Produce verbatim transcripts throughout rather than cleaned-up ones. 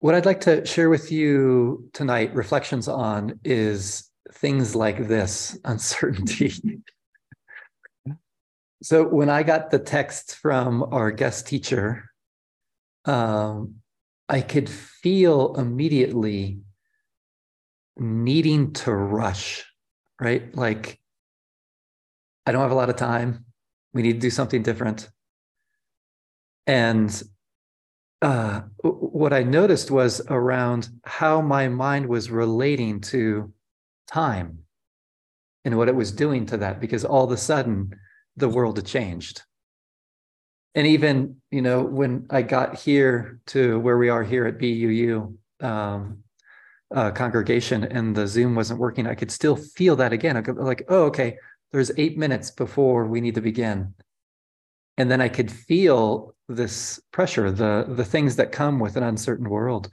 What I'd like to share with you tonight, reflections on, is things like this, uncertainty. So when I got the text from our guest teacher, um, I could feel immediately needing to rush, right? Like, I don't have a lot of time. We need to do something different. And uh, what I noticed was around how my mind was relating to time and what it was doing to that, because all of a sudden the world had changed. And even, you know, when I got here to where we are here at B U U um, uh, congregation and the Zoom wasn't working, I could still feel that again. I could, like, oh, okay, there's eight minutes before we need to begin. And then I could feel this pressure, the, the things that come with an uncertain world.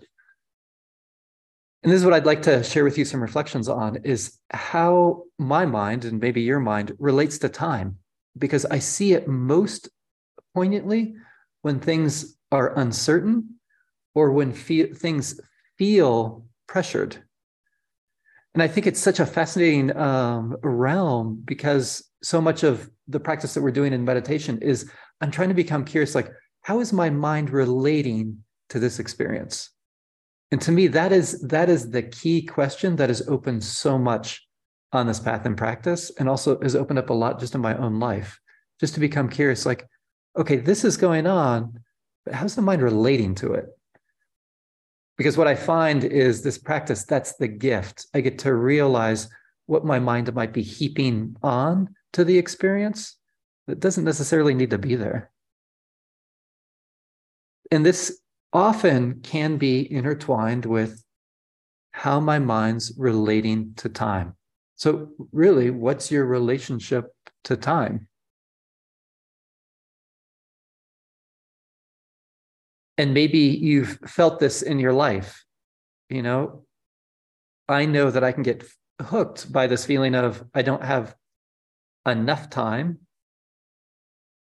And this is what I'd like to share with you some reflections on, is how my mind, and maybe your mind, relates to time, because I see it most poignantly when things are uncertain or when fe- things feel pressured. And I think it's such a fascinating um, realm, because so much of the practice that we're doing in meditation is I'm trying to become curious, like, how is my mind relating to this experience? And to me, that is that is the key question that has opened so much on this path and practice, and also has opened up a lot just in my own life, just to become curious, like, okay, this is going on, but how's the mind relating to it? Because what I find is this practice, that's the gift. I get to realize what my mind might be heaping on to the experience that doesn't necessarily need to be there. And this often can be intertwined with how my mind's relating to time. So really, what's your relationship to time? And maybe you've felt this in your life. You know, I know that I can get hooked by this feeling of I don't have enough time,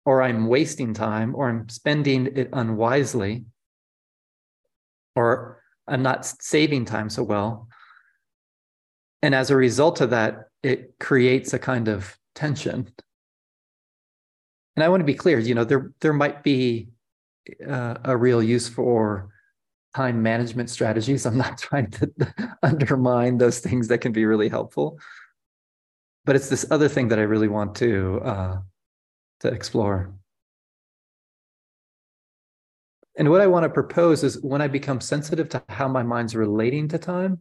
or I'm wasting time, or I'm spending it unwisely, or I'm not saving time so well. And as a result of that, it creates a kind of tension. And I want to be clear, you know, there, there might be uh, a real use for time management strategies. I'm not trying to undermine those things that can be really helpful. But it's this other thing that I really want to, uh, to explore. And what I want to propose is when I become sensitive to how my mind's relating to time,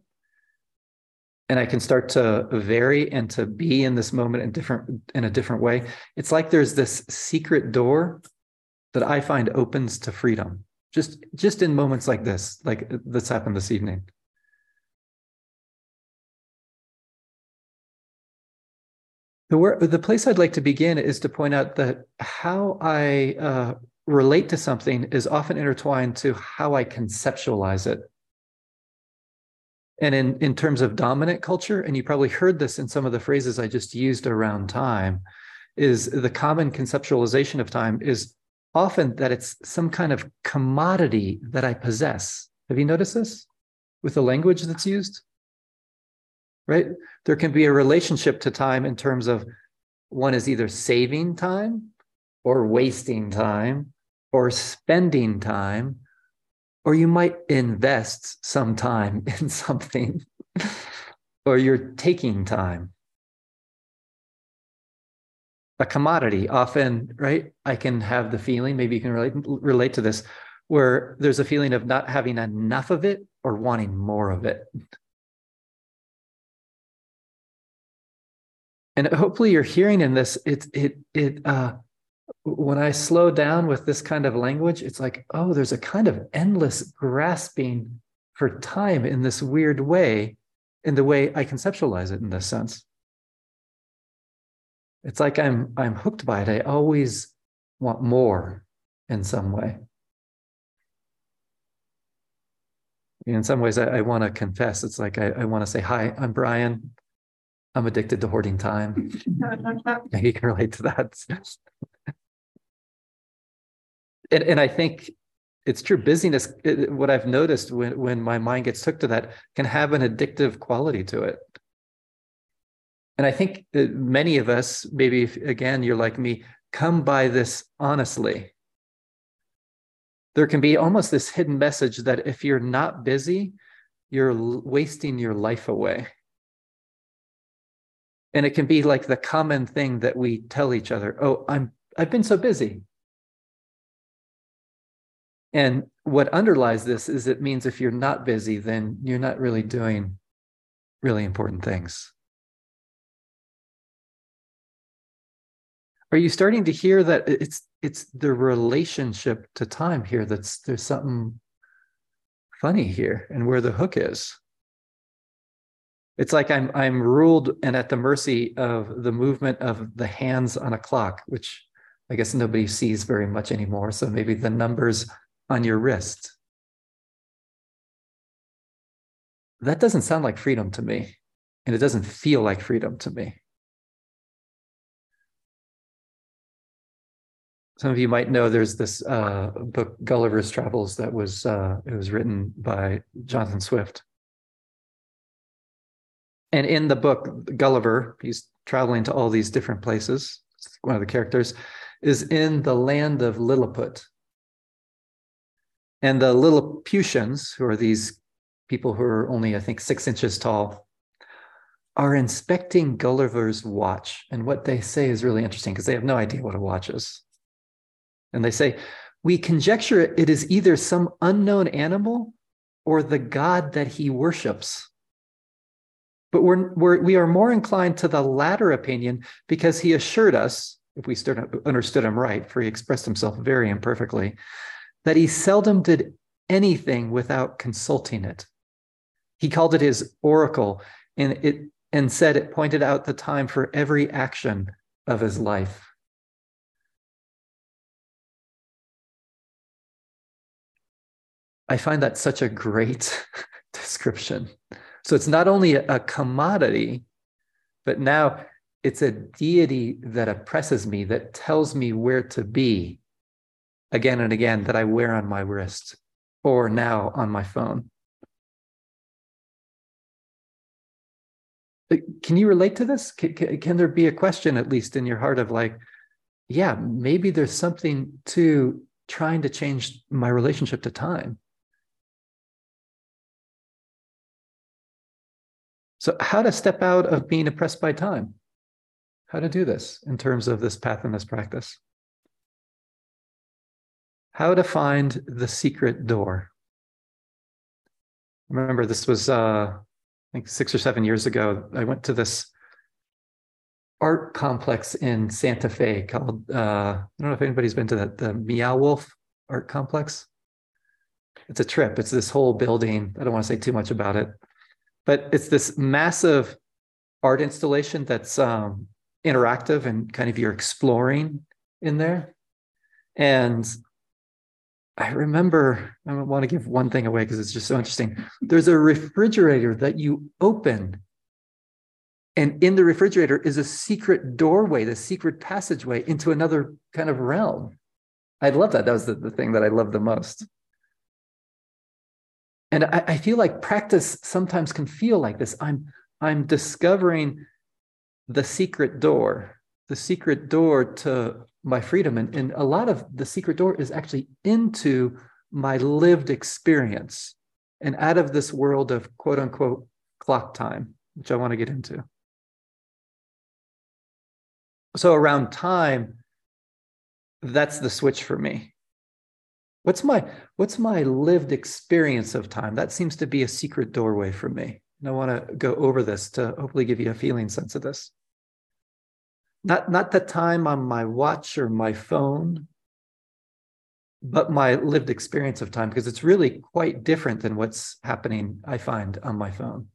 and I can start to vary and to be in this moment in different in a different way, it's like there's this secret door that I find opens to freedom, just, just in moments like this, like that's happened this evening. The, where, the place I'd like to begin is to point out that how I uh, relate to something is often intertwined to how I conceptualize it. And in, in terms of dominant culture, and you probably heard this in some of the phrases I just used around time, is the common conceptualization of time is often that it's some kind of commodity that I possess. Have you noticed this with the language that's used? Right? There can be a relationship to time in terms of one is either saving time or wasting time, or spending time, or you might invest some time in something, or you're taking time. A commodity, often, right? I can have the feeling, maybe you can relate, relate to this, where there's a feeling of not having enough of it or wanting more of it. And hopefully you're hearing in this, it, it, it, uh, when I slow down with this kind of language, it's like, oh, there's a kind of endless grasping for time in this weird way, in the way I conceptualize it in this sense. It's like I'm I'm hooked by it. I always want more in some way. In some ways, I, I want to confess. It's like I, I want to say, hi, I'm Brian. I'm addicted to hoarding time. You can relate to that. And, and I think it's true. Busyness, it, what I've noticed when, when my mind gets hooked to that, can have an addictive quality to it. And I think that many of us, maybe if, again, you're like me, come by this honestly. There can be almost this hidden message that if you're not busy, you're wasting your life away. And it can be like the common thing that we tell each other, oh, I'm, I've been so busy. And what underlies this is it means if you're not busy, then you're not really doing really important things. Are you starting to hear that it's it's the relationship to time here that's there's something funny here and where the hook is? It's like I'm I'm ruled and at the mercy of the movement of the hands on a clock, which I guess nobody sees very much anymore. So maybe the numbers on your wrist. That doesn't sound like freedom to me, and it doesn't feel like freedom to me. Some of you might know there's this uh, book, Gulliver's Travels, that was uh, it was written by Jonathan Swift. And in the book, Gulliver, he's traveling to all these different places. One of the characters is in the land of Lilliput. And the Lilliputians, who are these people who are only, I think, six inches tall, are inspecting Gulliver's watch. And what they say is really interesting because they have no idea what a watch is. And they say, we conjecture it is either some unknown animal or the god that he worships. But we're, we're, we are more inclined to the latter opinion because he assured us, if we stood, understood him right, for he expressed himself very imperfectly, that he seldom did anything without consulting it. He called it his oracle and, it, and said it pointed out the time for every action of his life. I find that such a great description. So it's not only a commodity, but now it's a deity that oppresses me, that tells me where to be again and again, that I wear on my wrist or now on my phone. Can you relate to this? Can, can, can there be a question, at least in your heart, of like, yeah, maybe there's something to trying to change my relationship to time? So how to step out of being oppressed by time? How to do this in terms of this path and this practice? How to find the secret door? Remember, this was, uh, I think, six or seven years ago. I went to this art complex in Santa Fe called, uh, I don't know if anybody's been to that, the Meow Wolf art complex. It's a trip. It's this whole building. I don't want to say too much about it. But it's this massive art installation that's um, interactive and kind of you're exploring in there. And I remember, I want to give one thing away because it's just so interesting. There's a refrigerator that you open. And in the refrigerator is a secret doorway, the secret passageway into another kind of realm. I love that. That was the, the thing that I loved the most. And I, I feel like practice sometimes can feel like this. I'm, I'm discovering the secret door, the secret door to my freedom. And, and a lot of the secret door is actually into my lived experience and out of this world of quote unquote clock time, which I want to get into. So around time, that's the switch for me. What's my, what's my lived experience of time? That seems to be a secret doorway for me. And I want to go over this to hopefully give you a feeling sense of this. Not, not the time on my watch or my phone, but my lived experience of time, because it's really quite different than what's happening, I find, on my phone.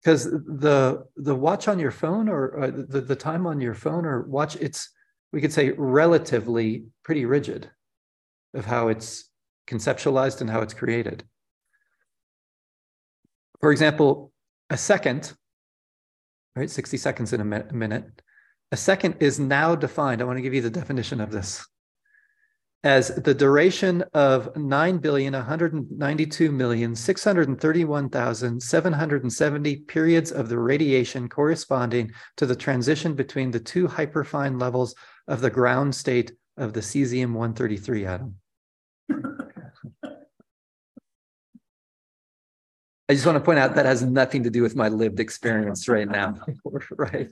Because the, the watch on your phone or uh, the, the time on your phone or watch, it's, we could say, relatively pretty rigid of how it's conceptualized and how it's created. For example, a second, right, sixty seconds in a minute, a second is now defined. I want to give you the definition of this. as the duration of nine billion, one hundred ninety-two million, six hundred thirty-one thousand, seven hundred seventy periods of the radiation corresponding to the transition between the two hyperfine levels of the ground state of the cesium one thirty-three atom. I just want to point out that has nothing to do with my lived experience right now, right?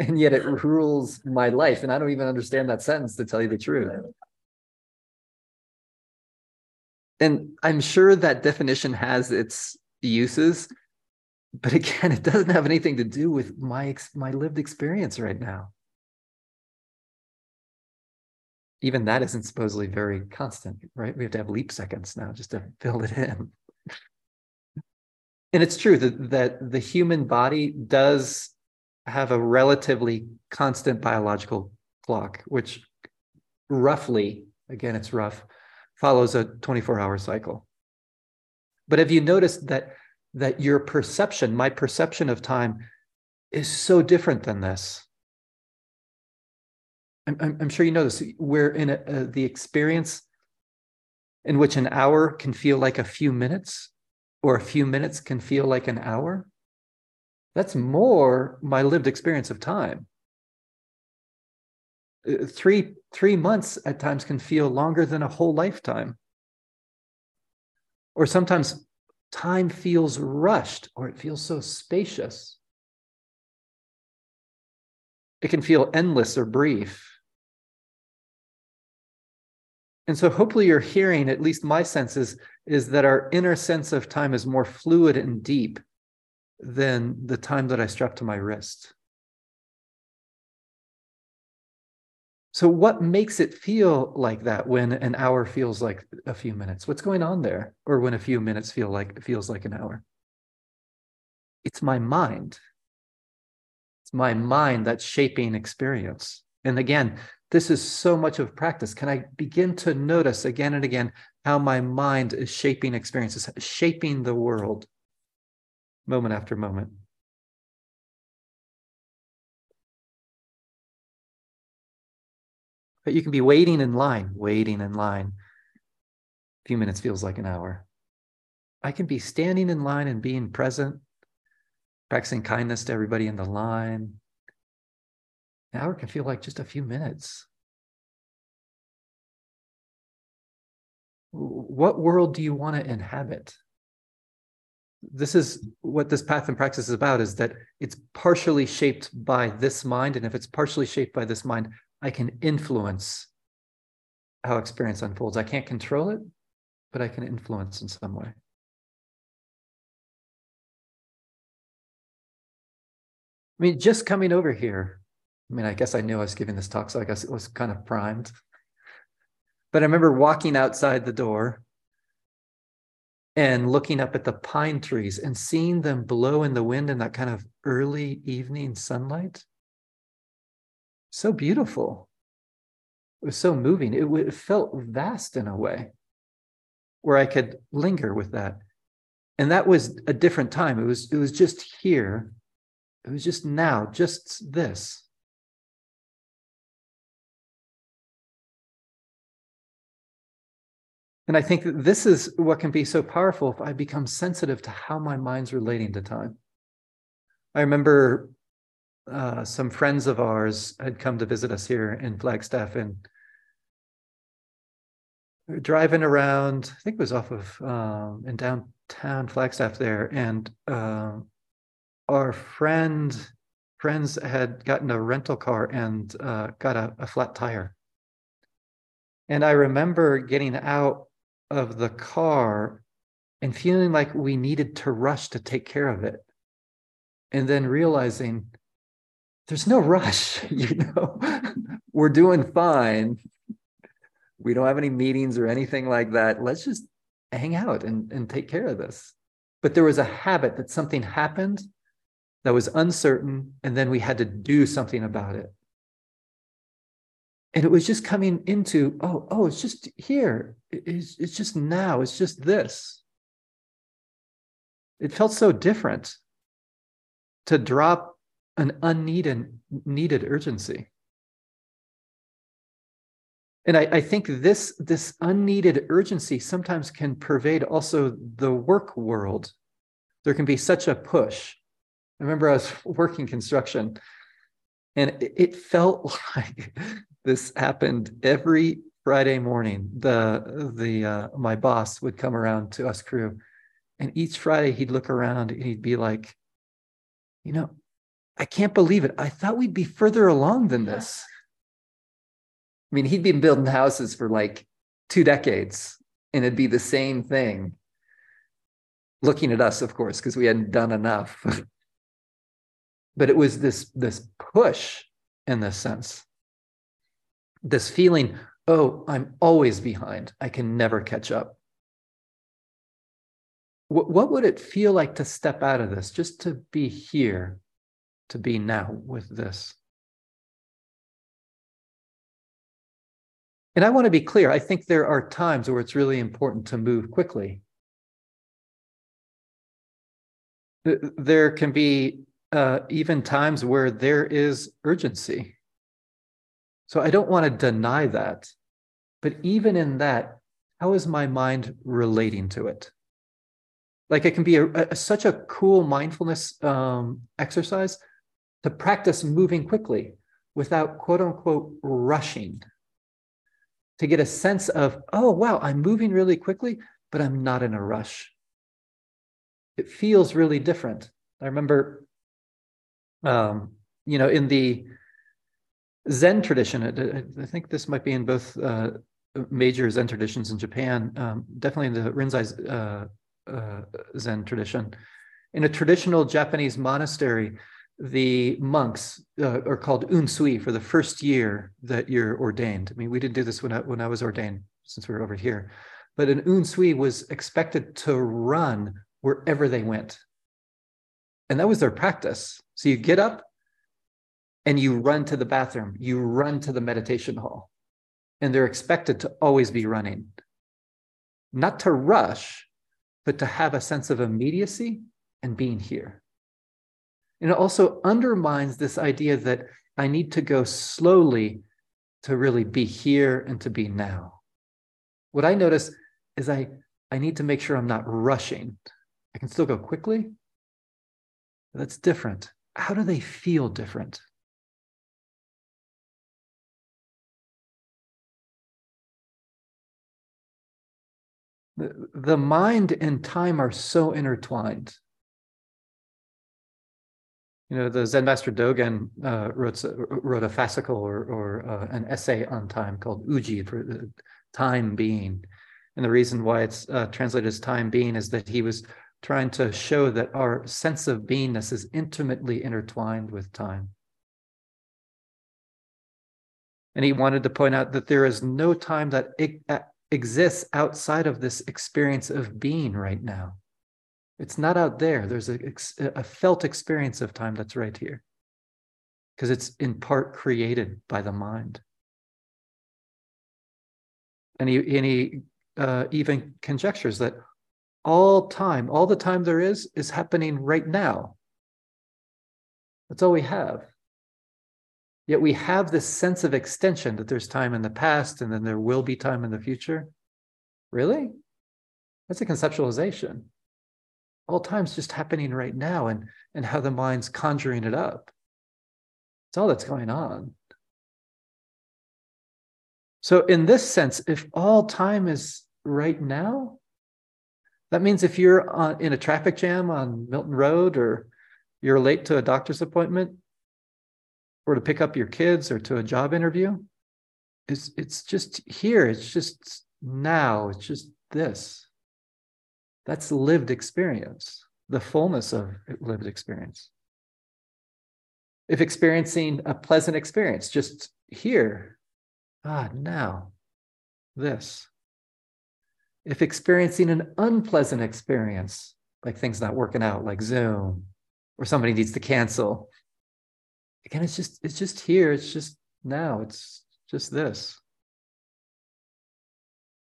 And yet it rules my life, and I don't even understand that sentence, to tell you the truth. And I'm sure that definition has its uses, but again, it doesn't have anything to do with my, my lived experience right now. Even that isn't supposedly very constant, right? We have to have leap seconds now just to fill it in. And it's true that, that the human body does have a relatively constant biological clock, which roughly, again, it's rough, follows a twenty-four hour cycle. But have you noticed that, that your perception, my perception of time, is so different than this? I'm, I'm, I'm sure you know this. We're in a, a, the experience in which an hour can feel like a few minutes, or a few minutes can feel like an hour. That's more my lived experience of time. Three, three months at times can feel longer than a whole lifetime. Or sometimes time feels rushed, or it feels so spacious. It can feel endless or brief. And so hopefully you're hearing, at least my sense is, is that our inner sense of time is more fluid and deep than the time that I strap to my wrist. So what makes it feel like that when an hour feels like a few minutes? What's going on there? Or when a few minutes feel like feels like an hour? It's my mind. It's my mind that's shaping experience. And again, this is so much of practice. Can I begin to notice again and again how my mind is shaping experiences, shaping the world, moment after moment? But you can be waiting in line, waiting in line. A few minutes feels like an hour. I can be standing in line and being present, practicing kindness to everybody in the line. An hour can feel like just a few minutes. What world do you want to inhabit? This is what this path and practice is about, is that it's partially shaped by this mind. And if it's partially shaped by this mind, I can influence how experience unfolds. I can't control it, but I can influence in some way. I mean, just coming over here, I mean, I guess I knew I was giving this talk, so I guess it was kind of primed. But I remember walking outside the door and looking up at the pine trees and seeing them blow in the wind in that kind of early evening sunlight. So beautiful. It was so moving. It, it felt vast in a way where I could linger with that. And that was a different time. It was, it was just here. It was just now, just this. And I think that this is what can be so powerful if I become sensitive to how my mind's relating to time. I remember uh, some friends of ours had come to visit us here in Flagstaff, and we were driving around, I think it was off of, um, in downtown Flagstaff there, and uh, our friend, friends had gotten a rental car and uh, got a, a flat tire. And I remember getting out of the car and feeling like we needed to rush to take care of it, and then realizing there's no rush, you know, we're doing fine, we don't have any meetings or anything like that, let's just hang out and, and take care of this. But there was a habit that something happened that was uncertain, and then we had to do something about it. And it was just coming into, oh, oh, it's just here. It's, it's just now. It's just this. It felt so different to drop an unneeded needed urgency. And I, I think this, this unneeded urgency sometimes can pervade also the work world. There can be such a push. I remember I was working construction, and it, it felt like this happened every Friday morning. The, the, uh, my boss would come around to us crew, and each Friday he'd look around and he'd be like, you know, I can't believe it. I thought we'd be further along than this. I mean, he'd been building houses for like two decades, and it'd be the same thing. Looking at us, of course, because we hadn't done enough. But it was this, this push in this sense, this feeling, oh, I'm always behind. I can never catch up. W- what would it feel like to step out of this, just to be here, to be now with this? And I want to be clear, I think there are times where it's really important to move quickly. There can be uh, even times where there is urgency. So I don't want to deny that. But even in that, how is my mind relating to it? Like it can be a, a, such a cool mindfulness um, exercise to practice moving quickly without quote unquote rushing. To get a sense of, oh, wow, I'm moving really quickly, but I'm not in a rush. It feels really different. I remember, um, you know, in the Zen tradition, I, I think this might be in both uh, major Zen traditions in Japan, um, definitely in the Rinzai uh, uh, Zen tradition. In a traditional Japanese monastery, the monks uh, are called unsui for the first year that you're ordained. I mean, we didn't do this when I, when I was ordained, since we were over here, but an unsui was expected to run wherever they went. And that was their practice. So you get up and you run to the bathroom, you run to the meditation hall, and they're expected to always be running. Not to rush, but to have a sense of immediacy and being here. And it also undermines this idea that I need to go slowly to really be here and to be now. What I notice is I, I need to make sure I'm not rushing. I can still go quickly. That's different. How do they feel different? The, the mind and time are so intertwined. You know, the Zen master Dogen uh, wrote, wrote a fascicle or, or uh, an essay on time called Uji, for the time being. And the reason why it's uh, translated as time being is that he was trying to show that our sense of beingness is intimately intertwined with time. And he wanted to point out that there is no time that it, uh, exists outside of this experience of being right now. It's not out there. There's a, a felt experience of time that's right here, because it's in part created by the mind. And he, and he uh, even conjectures that all time, all the time there is, is happening right now. That's all we have. Yet we have this sense of extension that there's time in the past and then there will be time in the future. Really? That's a conceptualization. All time's just happening right now, and, and how the mind's conjuring it up. It's all that's going on. So in this sense, if all time is right now, that means if you're on, in a traffic jam on Milton Road, or you're late to a doctor's appointment, or to pick up your kids, or to a job interview, it's, it's just here, it's just now, it's just this. That's lived experience, the fullness of lived experience. If experiencing a pleasant experience, just here, ah, now, this. If experiencing an unpleasant experience, like things not working out, like Zoom, or somebody needs to cancel, again, it's just, it's just here, it's just now, it's just this.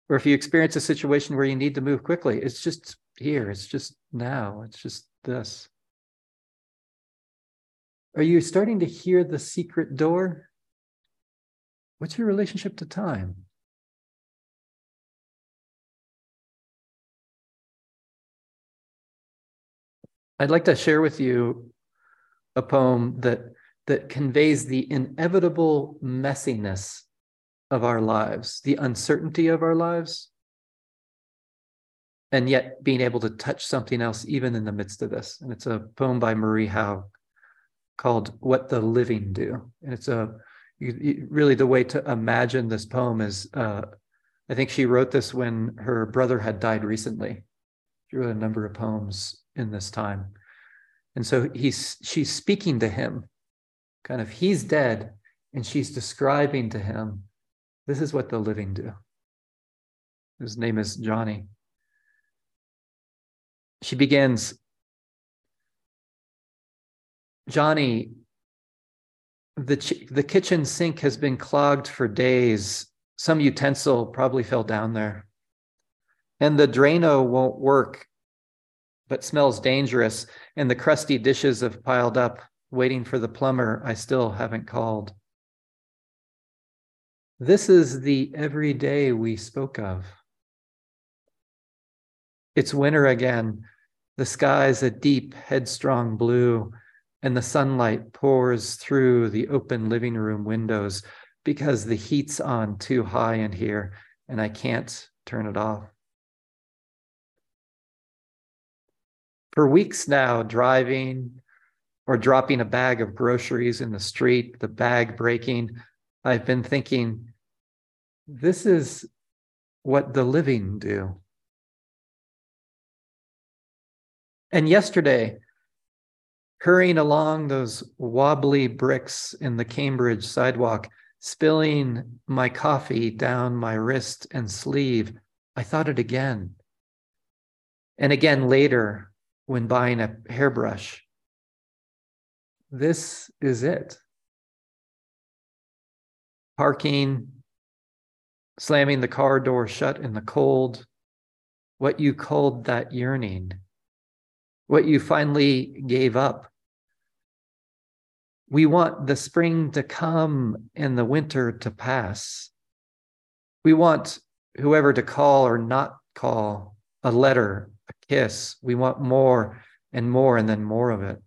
Or if you experience a situation where you need to move quickly, it's just here, it's just now, it's just this. Are you starting to hear the secret door? What's your relationship to time? I'd like to share with you a poem that, that conveys the inevitable messiness of our lives, the uncertainty of our lives, and yet being able to touch something else even in the midst of this. And it's a poem by Marie Howe called What the Living Do. And it's a you, you, really the way to imagine this poem is, uh, I think she wrote this when her brother had died recently. She wrote a number of poems in this time. And so he's she's speaking to him, kind of he's dead, and she's describing to him, this is what the living do. His name is Johnny. She begins, Johnny, the, the kitchen sink has been clogged for days. Some utensil probably fell down there. And the Drano won't work, but smells dangerous, and the crusty dishes have piled up, waiting for the plumber I still haven't called. This is the everyday we spoke of. It's winter again. The sky's a deep, headstrong blue, and the sunlight pours through the open living room windows because the heat's on too high in here, and I can't turn it off. For weeks now, driving or dropping a bag of groceries in the street, the bag breaking, I've been thinking, this is what the living do. And yesterday, hurrying along those wobbly bricks in the Cambridge sidewalk, spilling my coffee down my wrist and sleeve, I thought it again. And again later, when buying a hairbrush, this is it. Parking, slamming the car door shut in the cold, what you called that yearning, what you finally gave up. We want the spring to come and the winter to pass. We want whoever to call or not call, a letter, kiss. We want more and more and then more of it.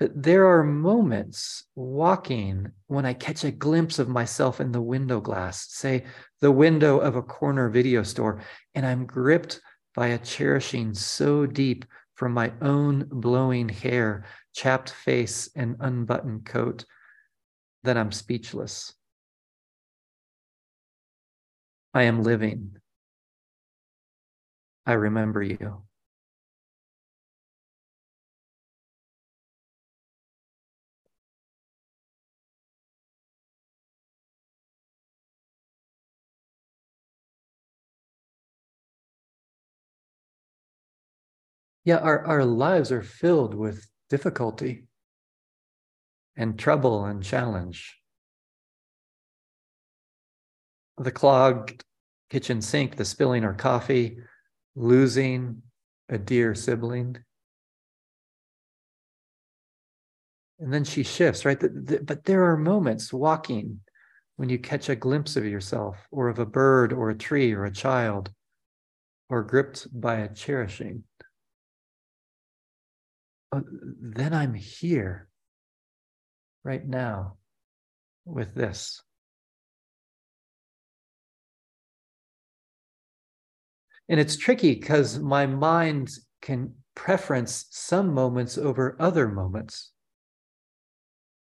But there are moments walking when I catch a glimpse of myself in the window glass, say the window of a corner video store, and I'm gripped by a cherishing so deep from my own blowing hair, chapped face, and unbuttoned coat that I'm speechless. I am living. I remember you. Yeah, our, our lives are filled with difficulty and trouble and challenge. The clogged kitchen sink, the spilling our coffee, losing a dear sibling. And then she shifts, right? The, the, but there are moments walking when you catch a glimpse of yourself or of a bird or a tree or a child or gripped by a cherishing. Oh, then I'm here right now with this. And it's tricky because my mind can preference some moments over other moments.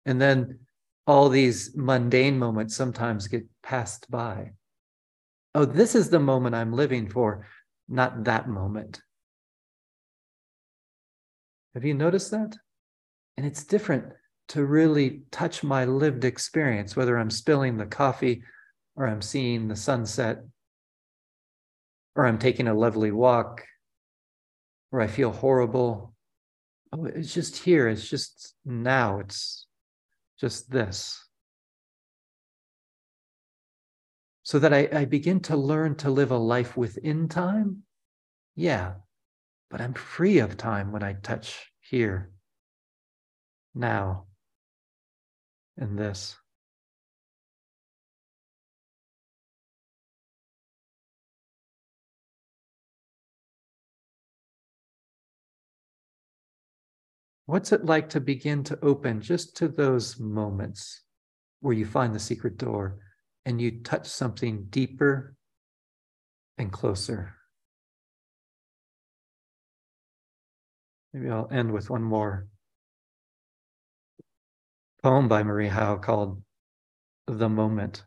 And then all these mundane moments sometimes get passed by. Oh, this is the moment I'm living for, not that moment. Have you noticed that? And it's different to really touch my lived experience, whether I'm spilling the coffee or I'm seeing the sunset, or I'm taking a lovely walk, or I feel horrible. Oh, it's just here, it's just now, it's just this. So that I, I begin to learn to live a life within time, yeah, but I'm free of time when I touch here, now, and this. What's it like to begin to open just to those moments where you find the secret door and you touch something deeper and closer? Maybe I'll end with one more poem by Marie Howe called The Moment.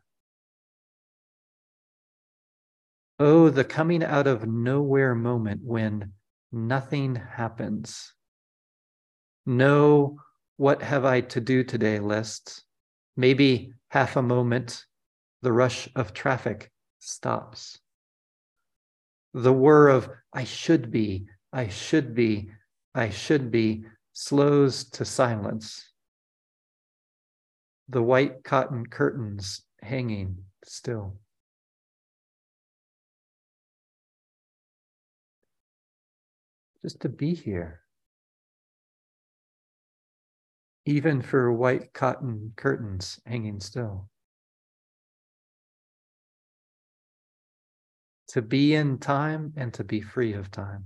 Oh, the coming out of nowhere moment when nothing happens. No, what have I to do today list? Maybe half a moment, the rush of traffic stops. The whir of I should be, I should be, I should be slows to silence. The white cotton curtains hanging still. Just to be here. Even for white cotton curtains hanging still. To be in time and to be free of time.